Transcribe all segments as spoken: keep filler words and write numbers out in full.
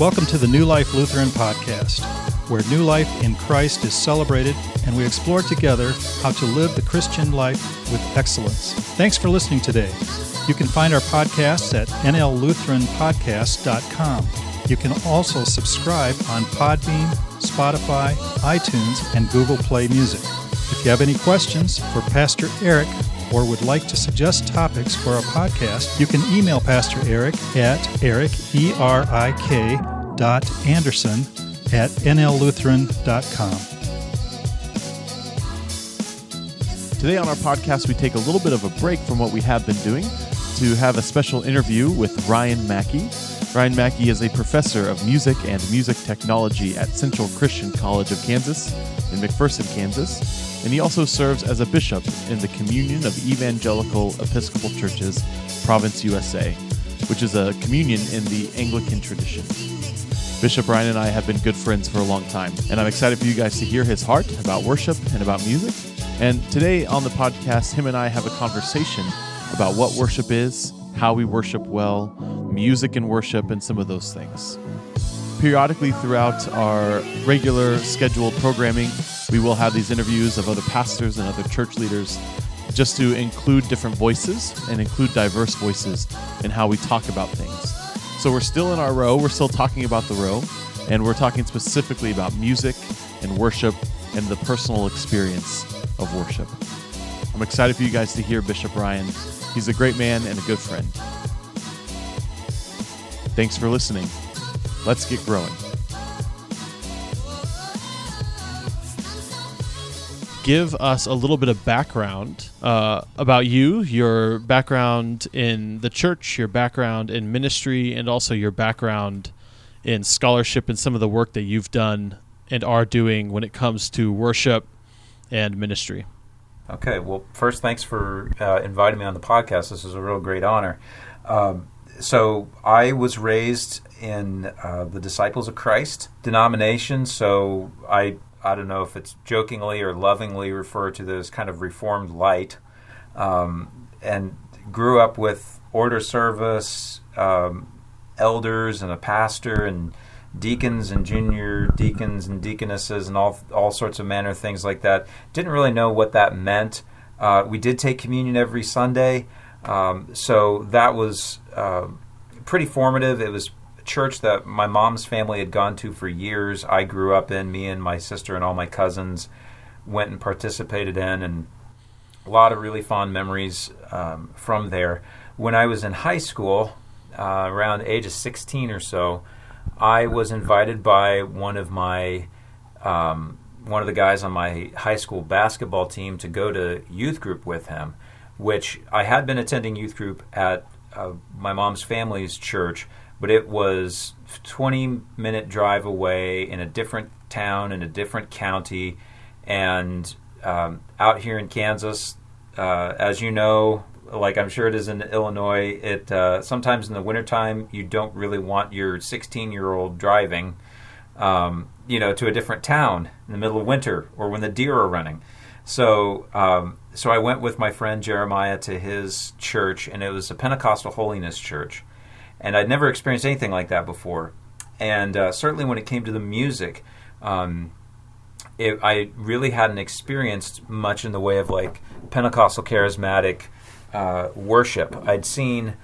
Welcome to the New Life Lutheran Podcast, where new life in Christ is celebrated and we explore together how to live the Christian life with excellence. Thanks for listening today. You can find our podcasts at n l lutheran podcast dot com. You can also subscribe on Podbean, Spotify, iTunes, and Google Play Music. If you have any questions for Pastor Eric or would like to suggest topics for our podcast, you can email Pastor Eric at eric, E R I K, dot Anderson at n l lutheran dot com. Today on our podcast, we take a little bit of a break from what we have been doing to have a special interview with Ryan Mackey. Ryan Mackey is a professor of music and music technology at Central Christian College of Kansas in McPherson, Kansas, and he also serves as a bishop in the Communion of Evangelical Episcopal Churches, Province, U S A, which is a communion in the Anglican tradition. Bishop Ryan and I have been good friends for a long time, and I'm excited for you guys to hear his heart about worship and about music. And today on the podcast, him and I have a conversation about what worship is, how we worship well, music and worship, and some of those things. Periodically throughout our regular scheduled programming, we will have these interviews of other pastors and other church leaders just to include different voices and include diverse voices in how we talk about things. So we're still in our row, we're still talking about the row, and we're talking specifically about music and worship and the personal experience of worship. I'm excited for you guys to hear Bishop Ryan. He's a great man and a good friend. Thanks for listening. Let's get growing. Give us a little bit of background uh, about you, your background in the church, your background in ministry, and also your background in scholarship and some of the work that you've done and are doing when it comes to worship and ministry. Okay, well, first, thanks for uh, inviting me on the podcast. This is a real great honor. Um, so I was raised in uh, the Disciples of Christ denomination, so I I don't know if it's jokingly or lovingly referred to this kind of Reformed light, um, and grew up with order service, um, elders and a pastor and deacons and junior deacons and deaconesses and all all sorts of manner of things like that. Didn't really know what that meant. Uh, we did take communion every Sunday, um, so that was uh, pretty formative. It was a church that my mom's family had gone to for years. I grew up in, me and my sister and all my cousins went and participated in, and a lot of really fond memories um, from there. When I was in high school, uh, around the age of sixteen or so, I was invited by one of my um, one of the guys on my high school basketball team to go to youth group with him, which I had been attending youth group at uh, my mom's family's church, but it was a twenty-minute drive away in a different town, in a different county, and um, out here in Kansas, uh, as you know, like I'm sure it is in Illinois, it uh, sometimes in the wintertime you don't really want your sixteen-year-old driving, um, you know, to a different town in the middle of winter or when the deer are running. So, um, so I went with my friend Jeremiah to his church, and it was a Pentecostal Holiness Church, and I'd never experienced anything like that before. And uh, certainly when it came to the music, um, it, I really hadn't experienced much in the way of like Pentecostal charismatic Uh, worship. I'd seen,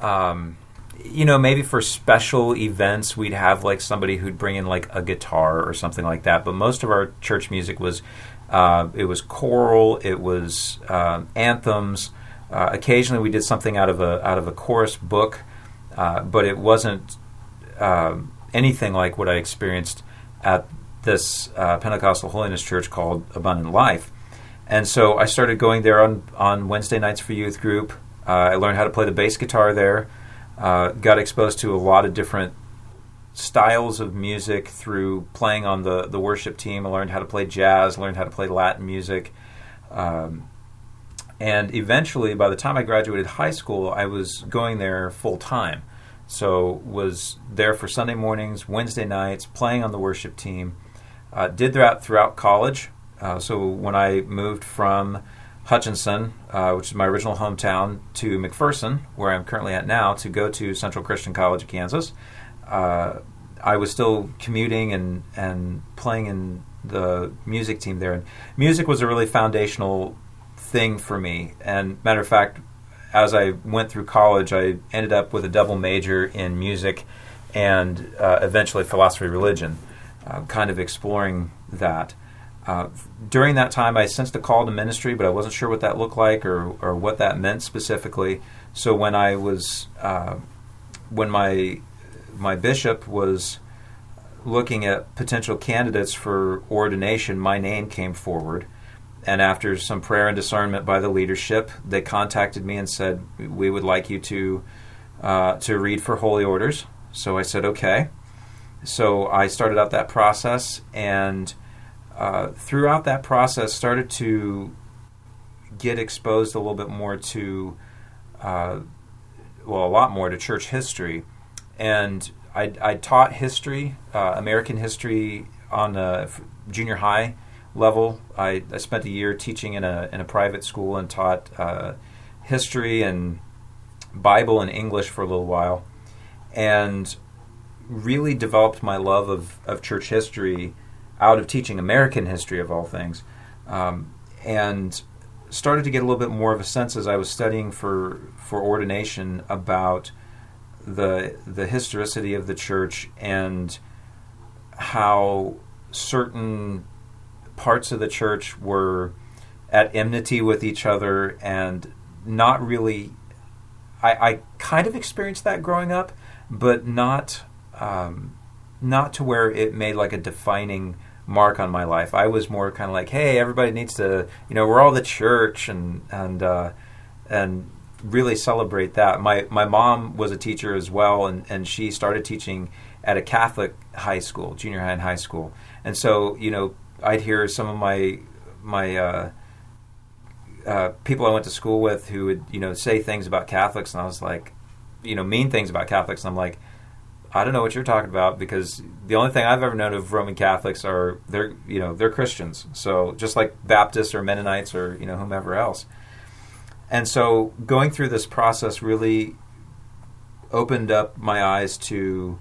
um, you know, maybe for special events we'd have like somebody who'd bring in like a guitar or something like that. But most of our church music was, uh, it was choral, it was uh, anthems. Uh, occasionally we did something out of a out of a chorus book, uh, but it wasn't uh, anything like what I experienced at this uh, Pentecostal Holiness Church called Abundant Life. And so I started going there on, on Wednesday nights for youth group. Uh, I learned how to play the bass guitar there. Uh, got exposed to a lot of different styles of music through playing on the, the worship team. I learned how to play jazz, learned how to play Latin music. Um, and eventually, by the time I graduated high school, I was going there full time. So was there for Sunday mornings, Wednesday nights, playing on the worship team. Uh, did that throughout college. Uh, so when I moved from Hutchinson, uh, which is my original hometown, to McPherson, where I'm currently at now, to go to Central Christian College of Kansas, uh, I was still commuting and, and playing in the music team there. And music was a really foundational thing for me. And matter of fact, as I went through college, I ended up with a double major in music and uh, eventually philosophy, religion, uh, kind of exploring that. Uh, during that time, I sensed a call to ministry, but I wasn't sure what that looked like or, or what that meant specifically. So when I was, uh, when my my bishop was looking at potential candidates for ordination, my name came forward. And after some prayer and discernment by the leadership, they contacted me and said, we would like you to uh, to read for holy orders. So I said, okay. So I started out that process, and uh, throughout that process started to get exposed a little bit more to, uh, well, a lot more to church history. And I, I taught history, uh, American history, on a junior high level. I, I spent a year teaching in a in a private school and taught uh, history and Bible and English for a little while, and really developed my love of, of church history out of teaching American history of all things, um, and started to get a little bit more of a sense as I was studying for, for ordination about the the historicity of the church and how certain parts of the church were at enmity with each other and not really. I, I kind of experienced that growing up, but not um, not to where it made like a defining mark on my life. I was more kind of like, hey, everybody needs to, you know, we're all the church, and and uh, and really celebrate that. My my mom was a teacher as well, and, and she started teaching at a Catholic high school, junior high and high school. And so, you know, I'd hear some of my my uh, uh, people I went to school with who would, you know, say things about Catholics, and I was like, you know, mean things about Catholics, and I'm like, I don't know what you're talking about, because the only thing I've ever known of Roman Catholics are they're, you know, they're Christians. So just like Baptists or Mennonites or, you know, whomever else. And so going through this process really opened up my eyes to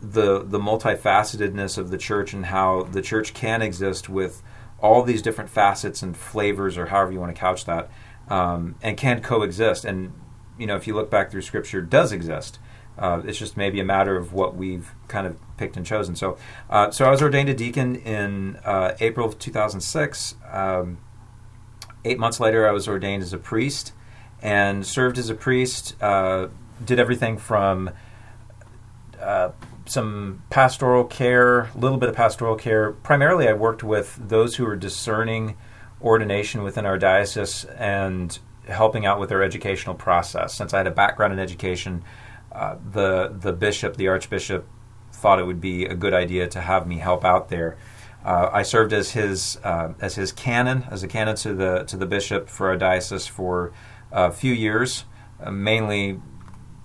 the the multifacetedness of the church and how the church can exist with all these different facets and flavors, or however you want to couch that, um, and can coexist. And, you know, if you look back through Scripture, it does exist. Uh, it's just maybe a matter of what we've kind of picked and chosen. So, uh, so I was ordained a deacon in uh, April of two thousand six. Um Eight months later, I was ordained as a priest and served as a priest, uh, did everything from uh, some pastoral care, a little bit of pastoral care. Primarily, I worked with those who were discerning ordination within our diocese and helping out with their educational process. Since I had a background in education, uh, the, the bishop, the archbishop, thought it would be a good idea to have me help out there. Uh, I served as his uh, as his canon, as a canon to the to the bishop for our diocese for a few years. Uh, mainly,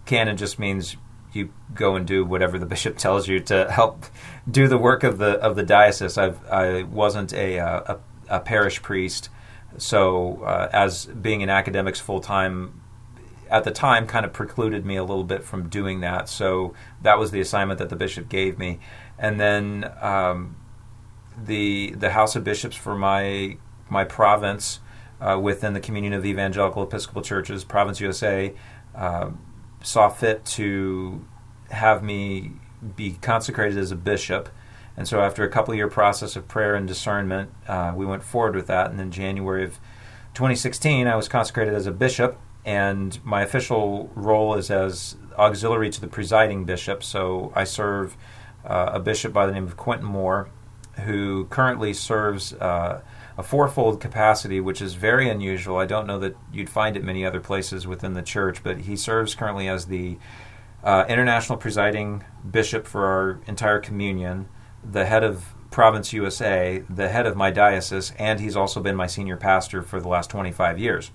canon just means you go and do whatever the bishop tells you to help do the work of the of the diocese. I've, I wasn't a a, a parish priest, so uh, as being in academics full time at the time kind of precluded me a little bit from doing that. So that was the assignment that the bishop gave me, and then. Um, The the House of Bishops for my my province uh, within the Communion of Evangelical Episcopal Churches, Province U S A, uh, saw fit to have me be consecrated as a bishop. And so after a couple-year process of prayer and discernment, uh, we went forward with that. And in January of twenty sixteen, I was consecrated as a bishop, and my official role is as auxiliary to the presiding bishop. So I serve uh, a bishop by the name of Quentin Moore, who currently serves uh, a fourfold capacity, which is very unusual. I don't know that you'd find it many other places within the church, but he serves currently as the uh, international presiding bishop for our entire communion, the head of Province U S A, the head of my diocese, and he's also been my senior pastor for the last twenty-five years.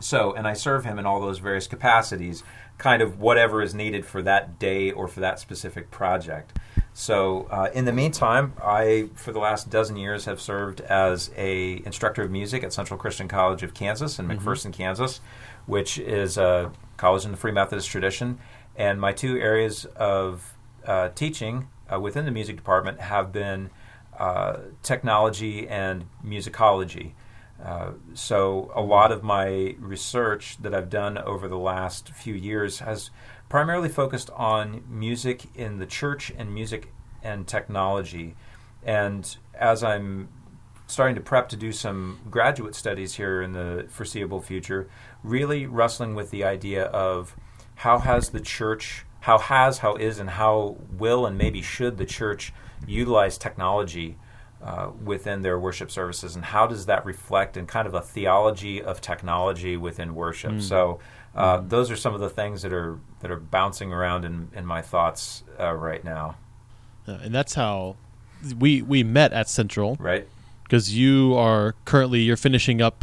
So, and I serve him in all those various capacities, kind of whatever is needed for that day or for that specific project. So uh, in the meantime, I, for the last dozen years, have served as a instructor of music at Central Christian College of Kansas in McPherson, mm-hmm. Kansas, which is a college in the Free Methodist tradition. And my two areas of uh, teaching uh, within the music department have been uh, technology and musicology. Uh, so a lot of my research that I've done over the last few years has primarily focused on music in the church and music and technology. And as I'm starting to prep to do some graduate studies here in the foreseeable future, really wrestling with the idea of how has the church, how has, how is, and how will and maybe should the church utilize technology Uh, within their worship services, and how does that reflect in kind of a theology of technology within worship? Mm. So uh, mm. those are some of the things that are that are bouncing around in, in my thoughts uh, right now. Uh, and that's how we we met at Central, right? Because you are currently you're finishing up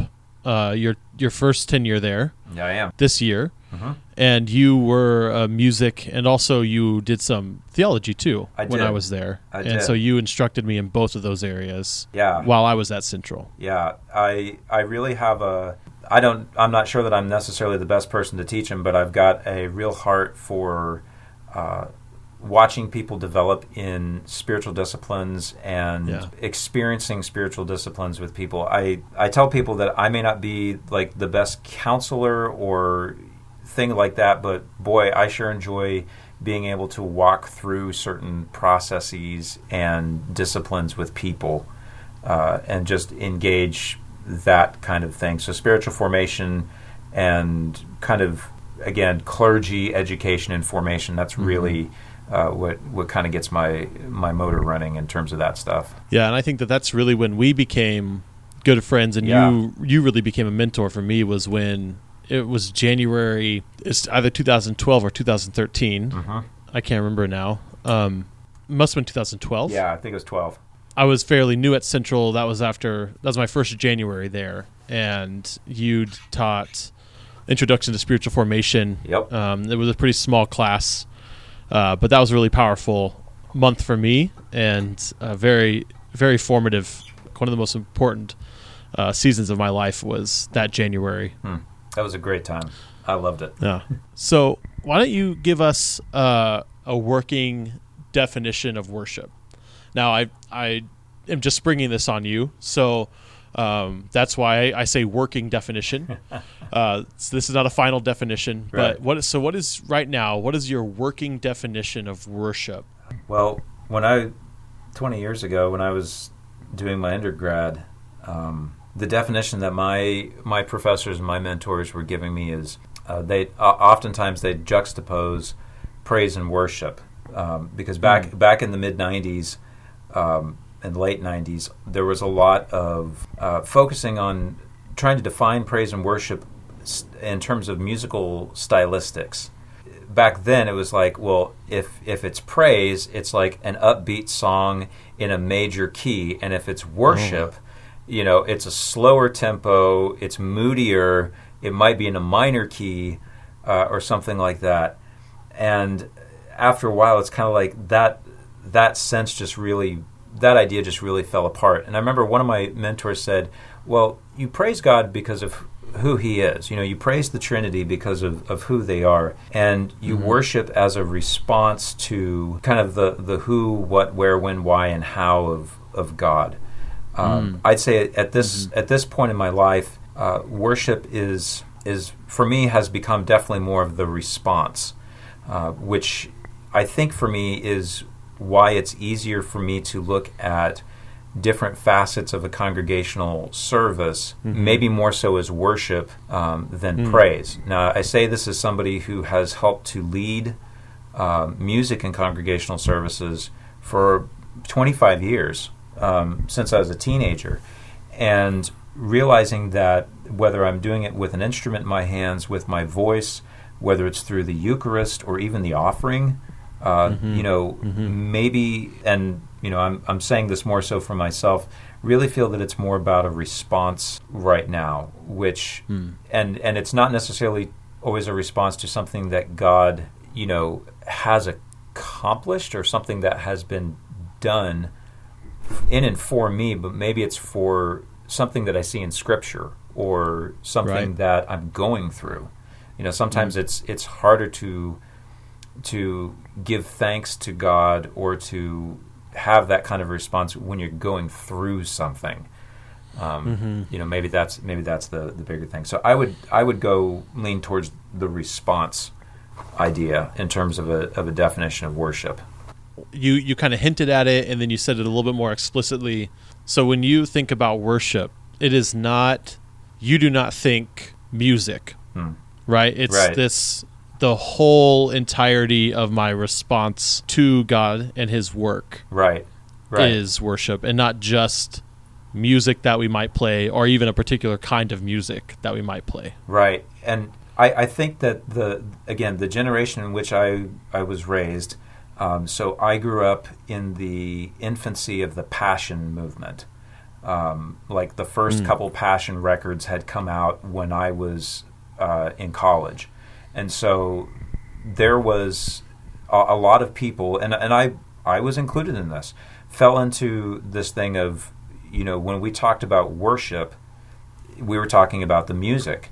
uh, your your first tenure there. Yeah, I am this year, mm-hmm. and you were uh, music, and also you did some theology too I when I was there. I and did. So you instructed me in both of those areas. Yeah. While I was at Central. Yeah, I I really have a I don't I'm not sure that I'm necessarily the best person to teach them, but I've got a real heart for uh, watching people develop in spiritual disciplines and yeah. experiencing spiritual disciplines with people. I I tell people that I may not be like the best counselor or thing like that, but boy, I sure enjoy being able to walk through certain processes and disciplines with people uh, and just engage that kind of thing. So spiritual formation and kind of, again, clergy education and formation, that's mm-hmm. really uh, what, what kind of gets my, my motor running in terms of that stuff. Yeah, and I think that that's really when we became good friends, and yeah. you you really became a mentor for me was when... It was January, it's either two thousand twelve or two thousand thirteen. Mm-hmm. I can't remember now. Um, it must have been two thousand twelve. Yeah, I think it was twelve. I was fairly new at Central. That was after, that was my first January there. And you taught Introduction to Spiritual Formation. Yep. Um, it was a pretty small class, uh, but that was a really powerful month for me and uh, very, very formative. One of the most important uh, seasons of my life was that January. Hmm. That was a great time. I loved it. Yeah. So why don't you give us uh, a working definition of worship? Now, I I am just springing this on you, so um, that's why I say working definition. uh, so this is not a final definition, right. But what is, so what is right now? What is your working definition of worship? Well, when I twenty years ago, when I was doing my undergrad. Um, The definition that my my professors and my mentors were giving me is uh, they uh, oftentimes they juxtapose praise and worship um, because back mm. back in the mid nineties um, and late nineties there was a lot of uh, focusing on trying to define praise and worship in terms of musical stylistics. Back then it was like, well, if if it's praise, it's like an upbeat song in a major key, and if it's worship. Mm. You know, it's a slower tempo, it's moodier, it might be in a minor key uh, or something like that. And after a while, it's kind of like that that sense just really, that idea just really fell apart. And I remember one of my mentors said, well, you praise God because of who he is. You know, you praise the Trinity because of, of who they are. And you mm-hmm. worship as a response to kind of the, the who, what, where, when, why, and how of, of God. Um, mm. I'd say at this mm-hmm. at this point in my life, uh, worship is is for me has become definitely more of the response, uh, which I think for me is why it's easier for me to look at different facets of a congregational service, mm-hmm. maybe more so as worship um, than mm. praise. Now, I say this as somebody who has helped to lead uh, music and congregational services for twenty-five years. Um, since I was a teenager, and realizing that whether I'm doing it with an instrument in my hands, with my voice, whether it's through the Eucharist or even the offering, uh, mm-hmm. you know, mm-hmm. maybe, and you know, I'm I'm saying this more so for myself. Really feel that it's more about a response right now, which, mm. and and it's not necessarily always a response to something that God, you know, has accomplished or something that has been done. In and for me, but maybe it's for something that I see in Scripture or something right. that I'm going through. You know, sometimes mm-hmm. it's it's harder to to give thanks to God or to have that kind of response when you're going through something. Um, mm-hmm. You know, maybe that's maybe that's the, the bigger thing. So I would I would go lean towards the response idea in terms of a of a definition of worship. You you kind of hinted at it, and then you said it a little bit more explicitly. So when you think about worship, it is not, you do not think music, hmm. right? It's right. this the whole entirety of my response to God and His work, right? Right. Is worship, and not just music that we might play, or even a particular kind of music that we might play. Right. And I, I think that, the again, the generation in which I, I was raised, um, so I grew up in the infancy of the Passion movement. Um, like the first mm. couple Passion records had come out when I was uh, in college. And so there was a, a lot of people, and, and I, I was included in this, fell into this thing of, you know, when we talked about worship, we were talking about the music.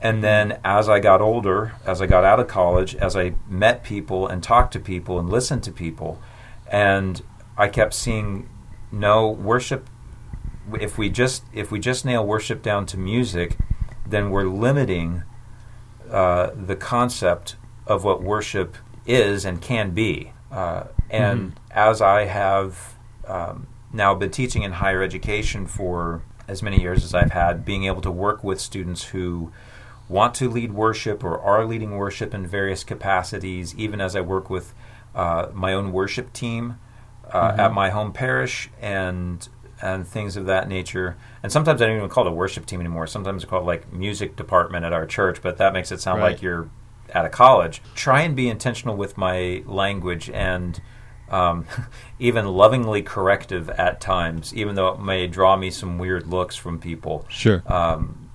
And then as I got older, as I got out of college, as I met people and talked to people and listened to people, and I kept seeing, no, worship, if we just if we just nail worship down to music, then we're limiting uh, the concept of what worship is and can be. Uh, and mm-hmm. as I have um, now been teaching in higher education for as many years as I've had, being able to work with students who want to lead worship or are leading worship in various capacities, even as I work with uh, my own worship team uh, mm-hmm. at my home parish and and things of that nature. And sometimes I don't even call it a worship team anymore. Sometimes I call it like music department at our church, but that makes it sound right. like you're out of college. Try and be intentional with my language and um, even lovingly corrective at times, even though it may draw me some weird looks from people. Sure. Um,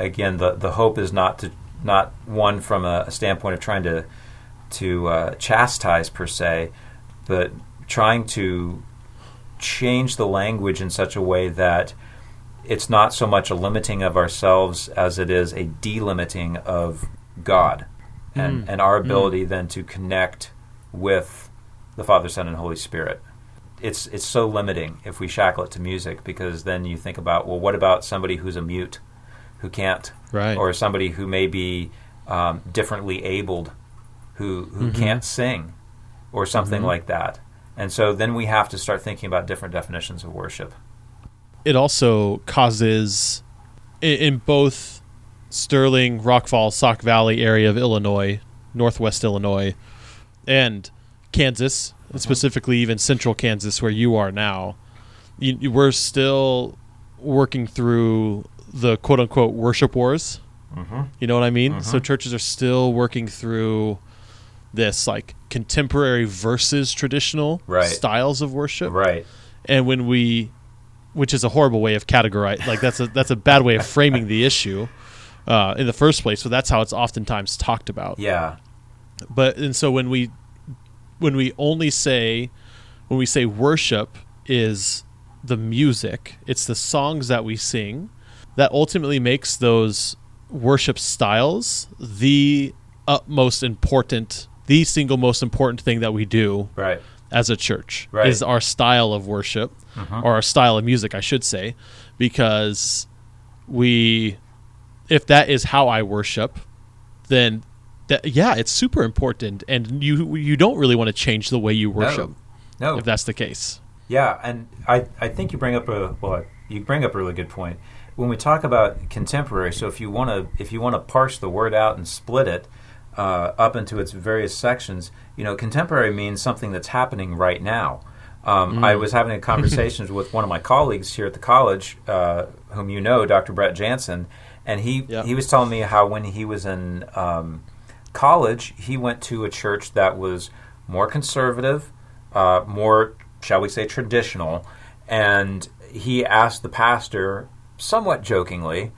again, the, the hope is not to not one from a, a standpoint of trying to to uh, chastise per se, but trying to change the language in such a way that it's not so much a limiting of ourselves as it is a delimiting of God and, mm. and our ability mm. then to connect with the Father, Son, and Holy Spirit. It's it's so limiting if we shackle it to music, because then you think about, well, what about somebody who's a mute, who can't, right. or somebody who may be um, differently abled, who who mm-hmm. can't sing, or something mm-hmm. like that. And so then we have to start thinking about different definitions of worship. It also causes, in both Sterling, Rockfall, Sauk Valley area of Illinois, northwest Illinois, and Kansas, mm-hmm. specifically even central Kansas where you are now, you, you we're still working through the quote-unquote worship wars. Mm-hmm. You know what I mean? Mm-hmm. So churches are still working through this like contemporary versus traditional right. styles of worship. Right. And when we, which is a horrible way of categorizing, like that's a, that's a bad way of framing the issue uh, in the first place. So that's how it's oftentimes talked about. Yeah. But, and so when we, when we only say, when we say worship is the music, it's the songs that we sing, that ultimately makes those worship styles the utmost important, the single most important thing that we do right. as a church right. is our style of worship uh-huh. or our style of music, I should say, because we, if that is how I worship, then that, yeah, it's super important. And you, you don't really want to change the way you worship no. No. if that's the case. Yeah. And I, I think you bring up a, well, you bring up a really good point. When we talk about contemporary, so if you want to if you want to parse the word out and split it uh, up into its various sections, you know, contemporary means something that's happening right now. Um, mm. I was having a conversation with one of my colleagues here at the college, uh, whom you know, Doctor Brett Jansen, and he yep. he was telling me how when he was in um, college, he went to a church that was more conservative, uh, more, shall we say, traditional, and he asked the pastor, somewhat jokingly,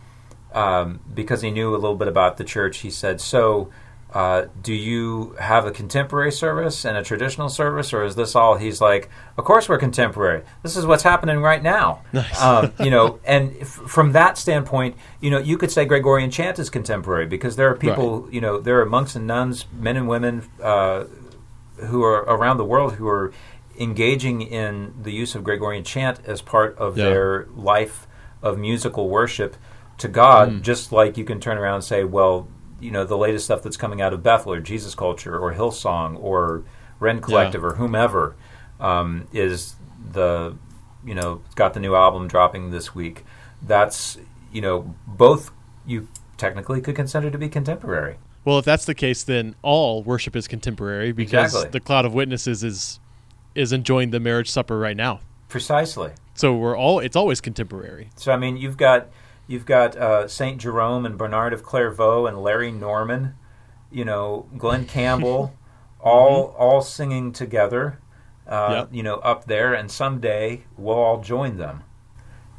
um, because he knew a little bit about the church, he said, so uh, do you have a contemporary service and a traditional service, or is this all? He's like, of course we're contemporary. This is what's happening right now. Nice. Um, you know, and f- from that standpoint, you know, you could say Gregorian chant is contemporary because there are people, right. you know, there are monks and nuns, men and women, uh, who are around the world who are engaging in the use of Gregorian chant as part of yeah. their life of musical worship to God, mm. just like you can turn around and say, well, you know, the latest stuff that's coming out of Bethel or Jesus Culture or Hillsong or Wren Collective yeah. or whomever um, is the, you know, got the new album dropping this week. That's, you know, both you technically could consider to be contemporary. Well, if that's the case, then all worship is contemporary because exactly. the cloud of witnesses is is enjoying the marriage supper right now. Precisely. So we're all it's always contemporary. So I mean, you've got you've got uh, Saint Jerome and Bernard of Clairvaux and Larry Norman, you know, Glenn Campbell, all mm-hmm. all singing together, uh, yep. you know, up there, and someday we'll all join them.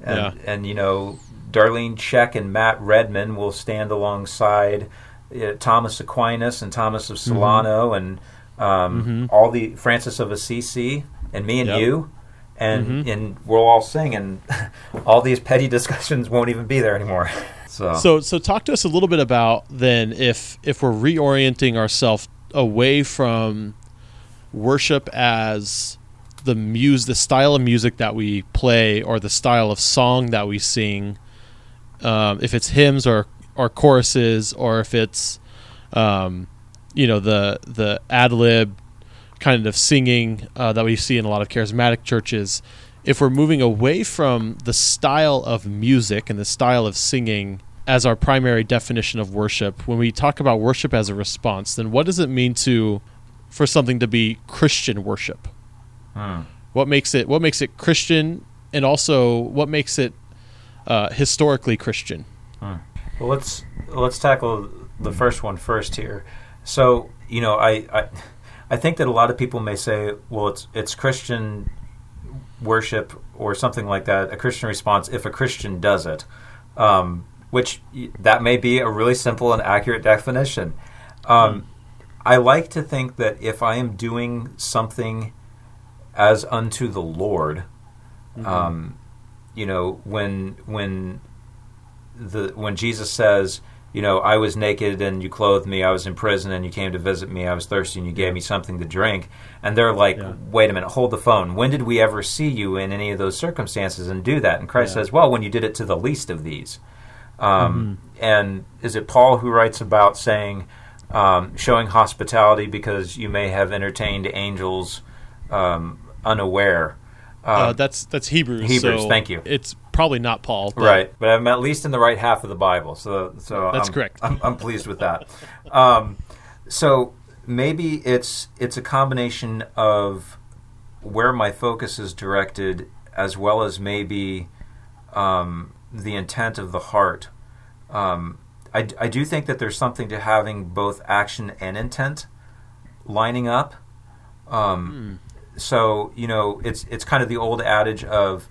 And yeah. and you know, Darlene Check and Matt Redman will stand alongside uh, Thomas Aquinas and Thomas of Celano mm-hmm. and um, mm-hmm. all the Francis of Assisi and me and yep. you, and mm-hmm. and we'll all sing, and all these petty discussions won't even be there anymore. So. so so talk to us a little bit about then if if we're reorienting ourselves away from worship as the muse, the style of music that we play or the style of song that we sing, um, if it's hymns or or choruses or if it's um, you know the the ad lib kind of singing uh, that we see in a lot of charismatic churches. If we're moving away from the style of music and the style of singing as our primary definition of worship, when we talk about worship as a response, then what does it mean to for something to be Christian worship? Hmm. What makes it what makes it Christian, and also what makes it uh, historically Christian? Hmm. Well, let's let's tackle the first one first here. So, you know, I, I I think that a lot of people may say, well, it's it's Christian worship or something like that, a Christian response if a Christian does it, um, which that may be a really simple and accurate definition. Um, hmm. I like to think that if I am doing something as unto the Lord, mm-hmm. um, you know, when when the when Jesus says, you know, I was naked and you clothed me, I was in prison and you came to visit me, I was thirsty and you gave me something to drink, and they're like, yeah. wait a minute, hold the phone. When did we ever see you in any of those circumstances and do that? And Christ yeah. says, well, when you did it to the least of these. Um, mm-hmm. And is it Paul who writes about saying, um, showing hospitality because you may have entertained angels um, unaware? Uh, uh, that's that's Hebrews. Hebrews, so thank you. It's probably not Paul, but right? But I'm at least in the right half of the Bible, so so that's I'm, correct. I'm, I'm pleased with that. Um, so maybe it's it's a combination of where my focus is directed, as well as maybe um, the intent of the heart. Um, I I do think that there's something to having both action and intent lining up. Um, mm. So, you know, it's it's kind of the old adage of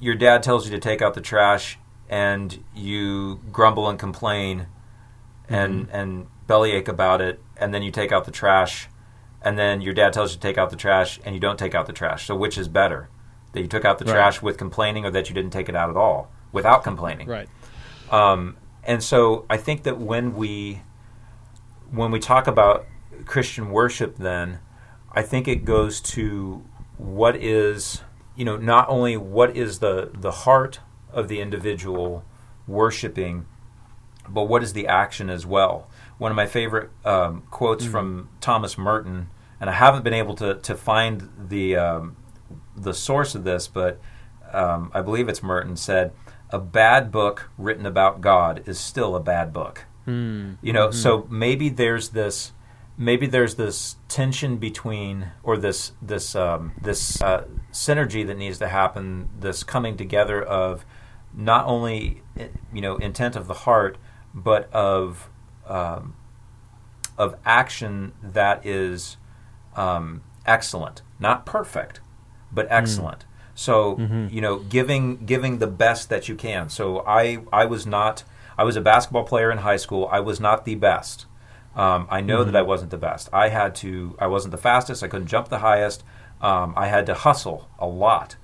your dad tells you to take out the trash and you grumble and complain mm-hmm. and and bellyache about it, and then you take out the trash, and then your dad tells you to take out the trash and you don't take out the trash. So which is better, that you took out the right. trash with complaining, or that you didn't take it out at all without complaining? Right. Um, and so I think that when we when we talk about Christian worship, then I think it goes to what is, you know, not only what is the, the heart of the individual worshiping, but what is the action as well. One of my favorite um, quotes mm-hmm. from Thomas Merton, and I haven't been able to, to find the um, the source of this, but um, I believe it's Merton, said, "A bad book written about God is still a bad book." Mm-hmm. You know, so maybe there's this... Maybe there's this tension between, or this this um, this uh, synergy that needs to happen, this coming together of not only, you know, intent of the heart, but of um, of action that is um, excellent, not perfect, but excellent. Mm. So mm-hmm. you know, giving giving the best that you can. So I I was not I was a basketball player in high school. I was not the best. Um, I know mm-hmm. that I wasn't the best. I had to. I wasn't the fastest. I couldn't jump the highest. Um, I had to hustle a lot,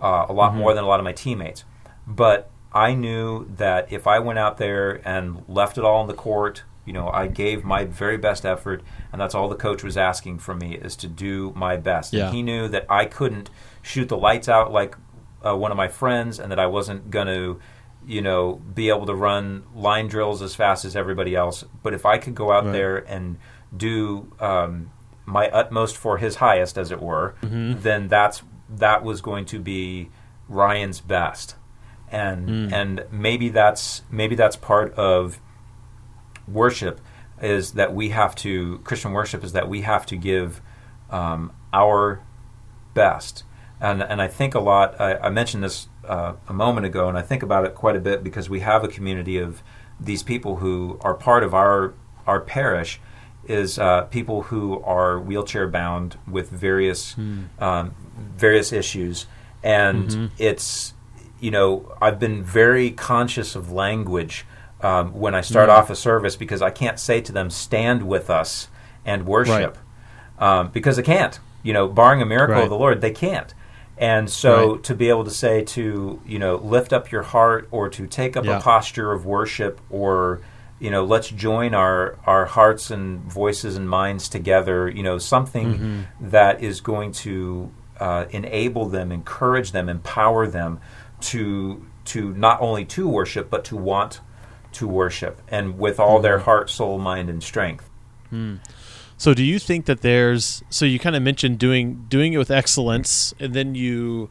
uh, a lot mm-hmm. more than a lot of my teammates. But I knew that if I went out there and left it all on the court you know, I gave my very best effort, and that's all the coach was asking from me, is to do my best. Yeah. And he knew that I couldn't shoot the lights out like uh, one of my friends, and that I wasn't going to, you know, be able to run line drills as fast as everybody else. But if I could go out right. there and do um, my utmost for his highest, as it were, mm-hmm. then that's that was going to be Ryan's best. And mm. and maybe that's maybe that's part of worship, is that we have to Christian worship is that we have to give um, our best. And and I think a lot. I, I mentioned this uh, a moment ago, and I think about it quite a bit because we have a community of these people who are part of our our parish. Is uh, people who are wheelchair bound with various mm. um, various issues, and mm-hmm. it's you know I've been very conscious of language um, when I start yeah. off a service, because I can't say to them, "Stand with us and worship," right. um, because they can't. You know, barring a miracle right. of the Lord, they can't. And so right. to be able to say to you know lift up your heart, or to take up yeah. a posture of worship, or you know, let's join our, our hearts and voices and minds together, you know, something mm-hmm. that is going to uh, enable them, encourage them, empower them to to not only to worship, but to want to worship, and with all mm-hmm. their heart, soul, mind, and strength. Mm. So do you think that there's, so you kind of mentioned doing doing it with excellence, and then you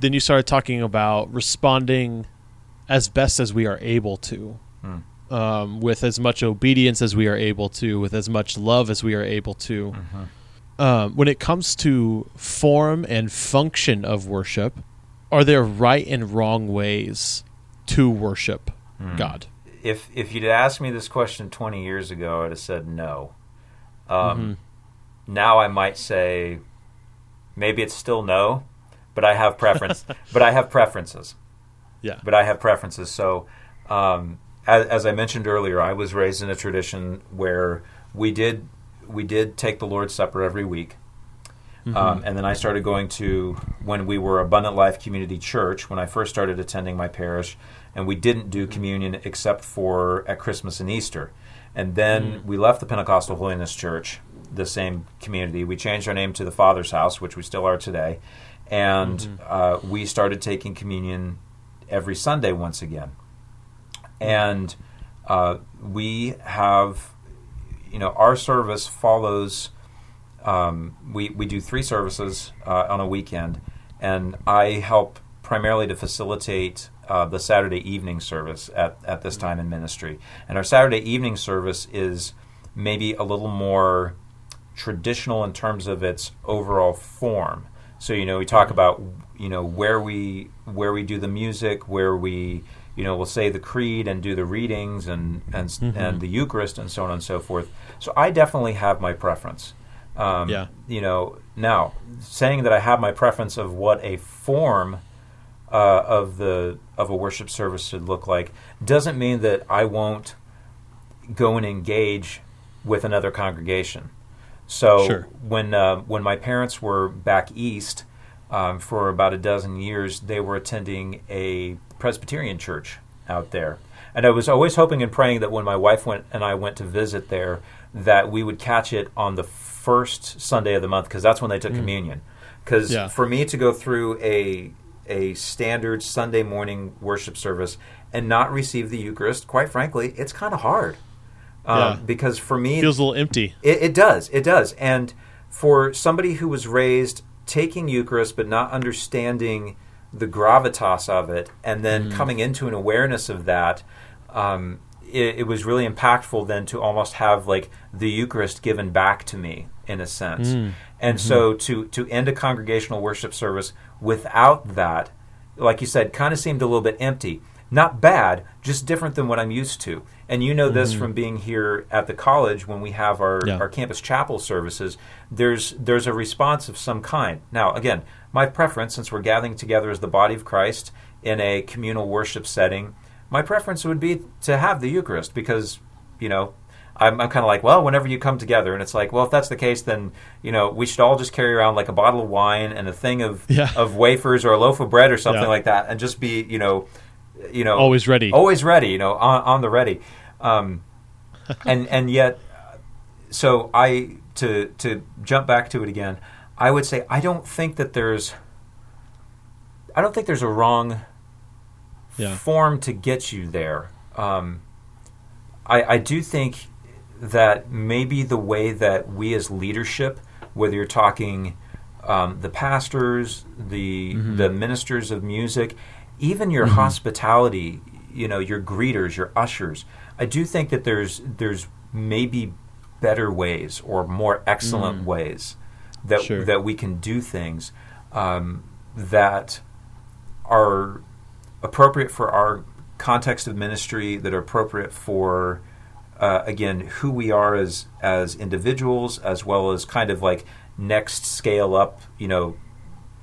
then you started talking about responding as best as we are able to. Mm. Um, with as much obedience as we are able to, with as much love as we are able to. Mm-hmm. Um, when it comes to form and function of worship, are there right and wrong ways to worship mm. God? If if you'd asked me this question twenty years ago, I'd have said no. Um, mm-hmm. Now I might say maybe it's still no, but I have preference. but I have preferences. Yeah. But I have preferences. So. Um, As, as I mentioned earlier, I was raised in a tradition where we did we did take the Lord's Supper every week, mm-hmm. um, and then I started going to, when we were Abundant Life Community Church, when I first started attending my parish, and we didn't do communion except for at Christmas and Easter. And then mm-hmm. we left the Pentecostal Holiness Church, the same community. We changed our name to the Father's House, which we still are today, and mm-hmm. uh, we started taking communion every Sunday once again. And uh, we have, you know, our service follows, um, we, we do three services uh, on a weekend, and I help primarily to facilitate uh, the Saturday evening service at, at this time in ministry. And our Saturday evening service is maybe a little more traditional in terms of its overall form. So, you know, we talk about, you know, where we where we do the music, where we... You know, we'll say the creed and do the readings and and, mm-hmm. and the Eucharist and so on and so forth. So I definitely have my preference. Um, yeah. You know, now saying that I have my preference of what a form uh, of the of a worship service should look like doesn't mean that I won't go and engage with another congregation. So sure. when uh, when my parents were back east um, for about a dozen years, they were attending a Presbyterian church out there, and I was always hoping and praying that when my wife went and I went to visit there, that we would catch it on the first Sunday of the month, because that's when they took mm. communion. Because yeah. for me to go through a a standard Sunday morning worship service and not receive the Eucharist, quite frankly, it's kind of hard. Um, yeah. Because for me, it feels a little empty. It, it does, it does. And for somebody who was raised taking Eucharist but not understanding the gravitas of it, and then mm. coming into an awareness of that, um, it, it was really impactful then to almost have like the Eucharist given back to me in a sense. Mm. And mm-hmm. so to, to end a congregational worship service without that, like you said, kind of seemed a little bit empty. Not bad, just different than what I'm used to. And you know this mm-hmm. from being here at the college when we have our, yeah. our campus chapel services, there's there's a response of some kind. Now, again, my preference, since we're gathering together as the body of Christ in a communal worship setting, my preference would be to have the Eucharist because, you know, I'm, I'm kind of like, well, whenever you come together, and it's like, well, if that's the case, then, you know, we should all just carry around like a bottle of wine and a thing of, yeah. of wafers or a loaf of bread or something yeah. like that, and just be, you know, you know, always ready, always ready, you know, on, on the ready. Um, and and yet, so I to to jump back to it again, I would say I don't think that there's, I don't think there's a wrong yeah. form to get you there. Um, I I do think that maybe the way that we as leadership, whether you're talking um, the pastors, the mm-hmm. the ministers of music, even your mm-hmm. hospitality, you know, your greeters, your ushers, I do think that there's there's maybe better ways or more excellent mm-hmm. ways that sure. that we can do things um, that are appropriate for our context of ministry, that are appropriate for uh, again who we are as as individuals, as well as kind of like next scale up, you know,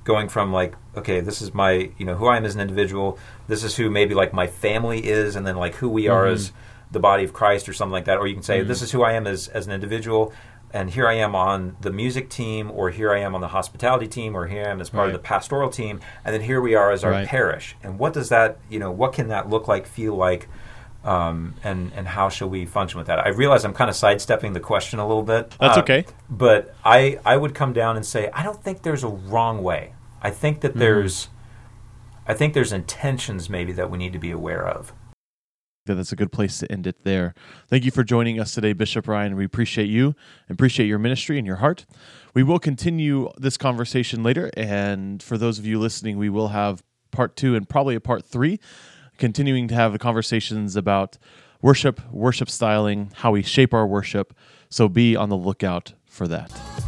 going from like, okay, this is my, you know, who I am as an individual, this is who maybe like my family is, and then like who we are mm-hmm. as the body of Christ or something like that. Or you can say, mm-hmm. this is who I am as, as an individual, and here I am on the music team, or here I am on the hospitality team, or here I am as part right. of the pastoral team, and then here we are as our right. parish. And what does that, you know, what can that look like, feel like, um, and, and how shall we function with that? I realize I'm kind of sidestepping the question a little bit. That's uh, okay. But I, I would come down and say, I don't think there's a wrong way. I think that mm-hmm. there's, I think there's intentions maybe that we need to be aware of. That's a good place to end it there. Thank you for joining us today, Bishop Ryan. We appreciate you and appreciate your ministry and your heart. We will continue this conversation later, and for those of you listening, we will have part two and probably a part three, continuing to have conversations about worship, worship styling, how we shape our worship. So be on the lookout for that.